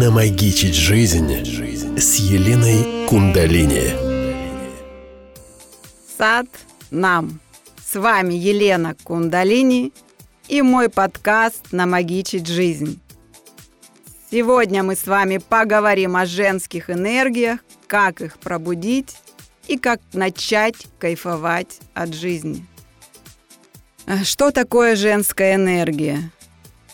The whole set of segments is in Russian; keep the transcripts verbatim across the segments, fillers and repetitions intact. Намагичить жизнь с Еленой Кундалини. Сат-нам. С вами Елена Кундалини и мой подкаст «Намагичить жизнь». Сегодня мы с вами поговорим о женских энергиях, как их пробудить и как начать кайфовать от жизни. Что такое женская энергия?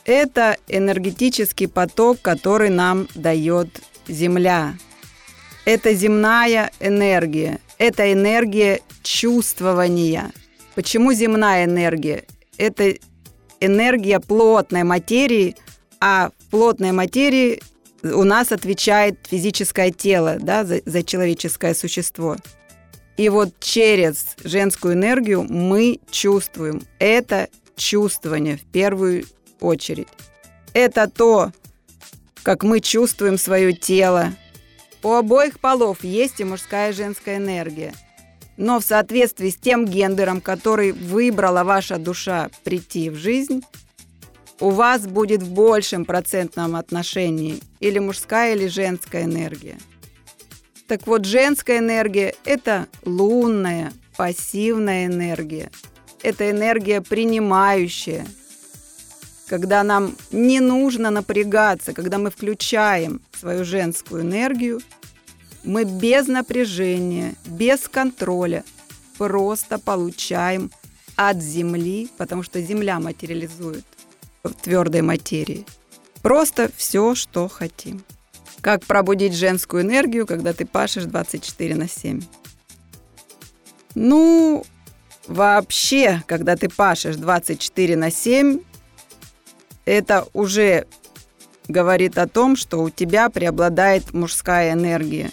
Это энергетический поток, который нам дает Земля. Это земная энергия. Это энергия чувствования. Почему земная энергия? Это энергия плотной материи, а в плотной материи у нас отвечает физическое тело, да, за, за человеческое существо. И вот через женскую энергию мы чувствуем. Это чувствование в первую очередь. очередь. Это то, как мы чувствуем свое тело. У обоих полов есть и мужская, и женская энергия. Но в соответствии с тем гендером, который выбрала ваша душа прийти в жизнь, у вас будет в большем процентном отношении или мужская, или женская энергия. Так вот, женская энергия – это лунная, пассивная энергия. Это энергия принимающая, когда нам не нужно напрягаться, когда мы включаем свою женскую энергию, мы без напряжения, без контроля просто получаем от Земли, потому что Земля материализует в твердой материи, просто все, что хотим. Как пробудить женскую энергию, когда ты пашешь двадцать четыре на семь? Ну, вообще, когда ты пашешь двадцать четыре на семь, это уже говорит о том, что у тебя преобладает мужская энергия.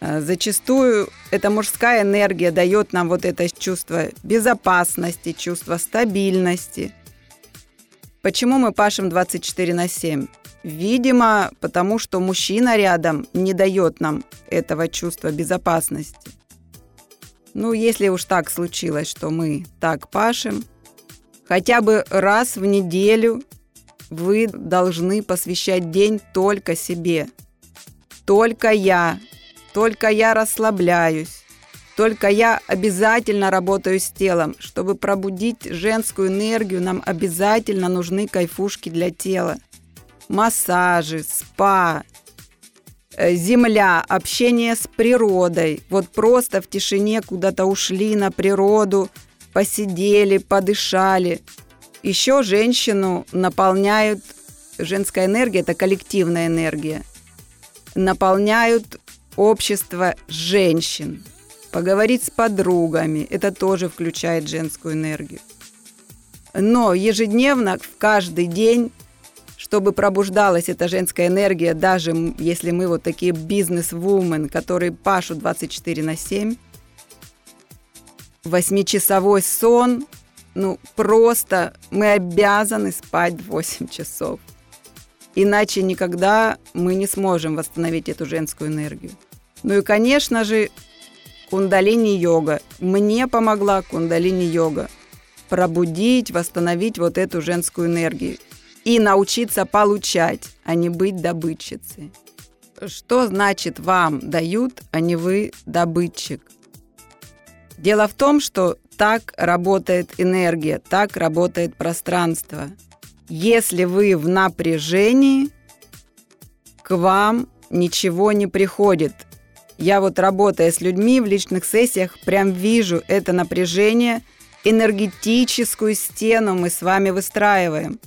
Зачастую эта мужская энергия дает нам вот это чувство безопасности, чувство стабильности. Почему мы пашем двадцать четыре на семь? Видимо, потому что мужчина рядом не дает нам этого чувства безопасности. Ну, если уж так случилось, что мы так пашем, хотя бы раз в неделю вы должны посвящать день только себе. Только я, только я расслабляюсь, только я обязательно работаю с телом. Чтобы пробудить женскую энергию, нам обязательно нужны кайфушки для тела. Массажи, спа, земля, общение с природой. Вот просто в тишине куда-то ушли на природу, посидели, подышали. Еще женщину наполняют, женская энергия – это коллективная энергия, наполняют общество женщин. Поговорить с подругами – это тоже включает женскую энергию. Но ежедневно, в каждый день, чтобы пробуждалась эта женская энергия, даже если мы вот такие бизнес-вумен, которые пашут двадцать четыре на семь, восьмичасовой сон, ну просто мы обязаны спать восемь часов. Иначе никогда мы не сможем восстановить эту женскую энергию. Ну и, конечно же, кундалини-йога. Мне помогла кундалини-йога пробудить, восстановить вот эту женскую энергию и научиться получать, а не быть добытчицей. Что значит вам дают, а не вы добытчик? Дело в том, что так работает энергия, так работает пространство. Если вы в напряжении, к вам ничего не приходит. Я вот, работая с людьми в личных сессиях, прям вижу это напряжение, энергетическую стену мы с вами выстраиваем.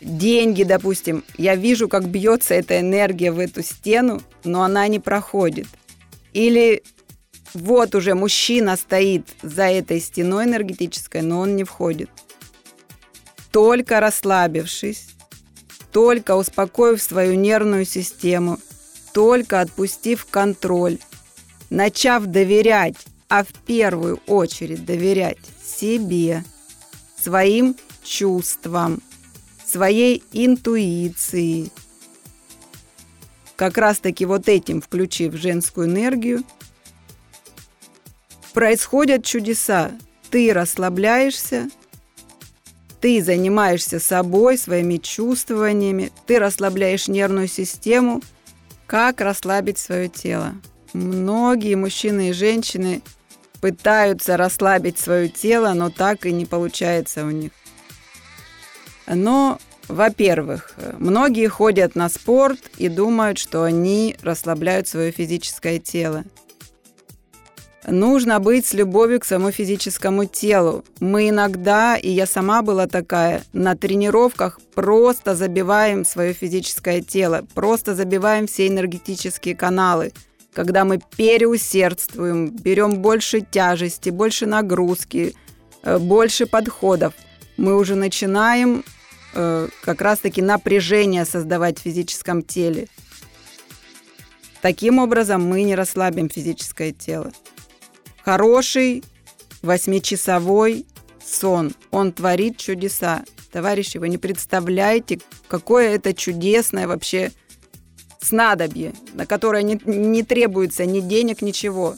Деньги, допустим, я вижу, как бьется эта энергия в эту стену, но она не проходит. Или... Вот уже мужчина стоит за этой стеной энергетической, но он не входит. Только расслабившись, только успокоив свою нервную систему, только отпустив контроль, начав доверять, а в первую очередь доверять себе, своим чувствам, своей интуиции. Как раз-таки вот этим, включив женскую энергию, происходят чудеса. Ты расслабляешься, Ты занимаешься собой, своими чувствованиями, ты расслабляешь нервную систему. Как расслабить свое тело? Многие мужчины и женщины пытаются расслабить свое тело, но так и не получается у них. Но, во-первых, многие ходят на спорт и думают, что они расслабляют свое физическое тело. Нужно быть с любовью к самому физическому телу. Мы иногда, и я сама была такая, на тренировках просто забиваем свое физическое тело, просто забиваем все энергетические каналы. Когда мы переусердствуем, берем больше тяжести, больше нагрузки, больше подходов, мы уже начинаем э, как раз-таки напряжение создавать в физическом теле. Таким образом, мы не расслабим физическое тело. Хороший восьмичасовой сон, он творит чудеса. Товарищи, вы не представляете, какое это чудесное вообще снадобье, на которое не, не требуется ни денег, ничего.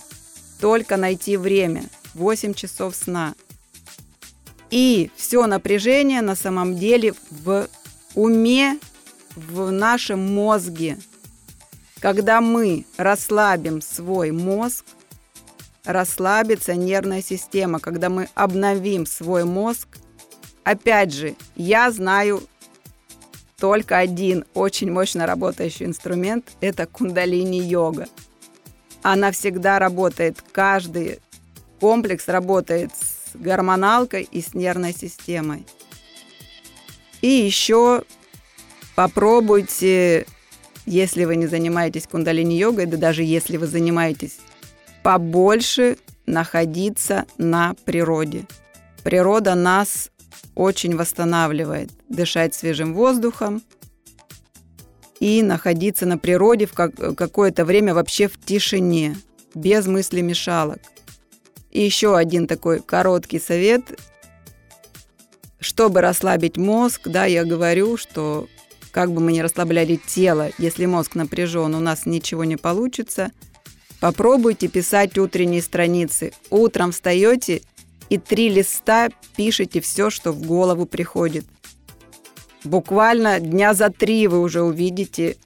Только найти время. восемь часов сна. И все напряжение на самом деле в уме, в нашем мозге. Когда мы расслабим свой мозг, расслабится нервная система. Когда мы обновим свой мозг, опять же, я знаю только один очень мощно работающий инструмент – это кундалини-йога. Она всегда работает, каждый комплекс работает с гормоналкой и с нервной системой. И еще попробуйте, если вы не занимаетесь кундалини-йогой, да даже если вы занимаетесь, побольше находиться на природе. Природа нас очень восстанавливает. Дышать свежим воздухом и находиться на природе в какое-то время вообще в тишине, без мыслей-мешалок. И еще один такой короткий совет. Чтобы расслабить мозг, да, я говорю, что как бы мы ни расслабляли тело, если мозг напряжен, у нас ничего не получится. Попробуйте писать утренние страницы. Утром встаете и три листа пишите все, что в голову приходит. Буквально дня за три вы уже увидите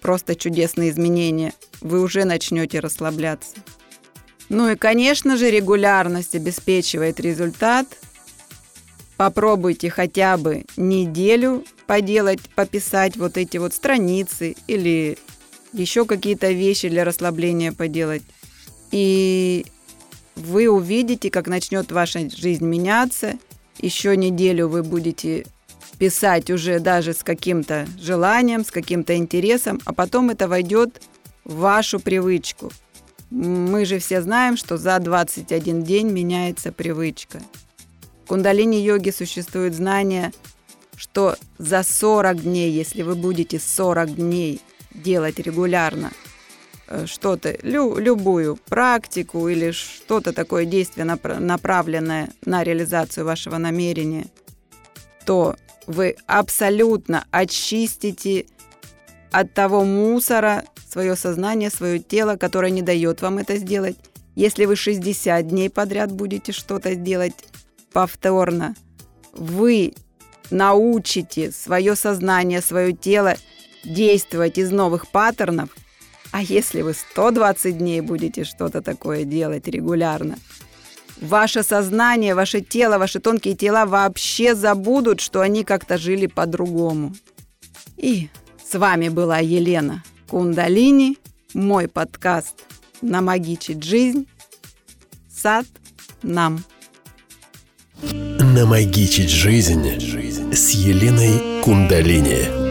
просто чудесные изменения. Вы уже начнете расслабляться. Ну и, конечно же, регулярность обеспечивает результат. Попробуйте хотя бы неделю поделать, пописать вот эти вот страницы или еще какие-то вещи для расслабления поделать. И вы увидите, как начнет ваша жизнь меняться. Еще неделю вы будете писать уже даже с каким-то желанием, с каким-то интересом, а потом это войдет в вашу привычку. Мы же все знаем, что за двадцать один день меняется привычка. В кундалини-йоге существует знание, что за сорок дней, если вы будете сорок дней делать регулярно что-то, лю, любую практику или что-то такое действие, направленное на реализацию вашего намерения, то вы абсолютно очистите от того мусора свое сознание, свое тело, которое не дает вам это сделать. Если вы шестьдесят дней подряд будете что-то делать повторно, вы научите свое сознание, свое тело действовать из новых паттернов. А если вы сто двадцать дней будете что-то такое делать регулярно, ваше сознание, ваше тело, ваши тонкие тела вообще забудут, что они как-то жили по-другому. И с вами была Елена Кундалини, мой подкаст «Намагичить жизнь», Сат-нам. «Намагичить жизнь» с Еленой Кундалини.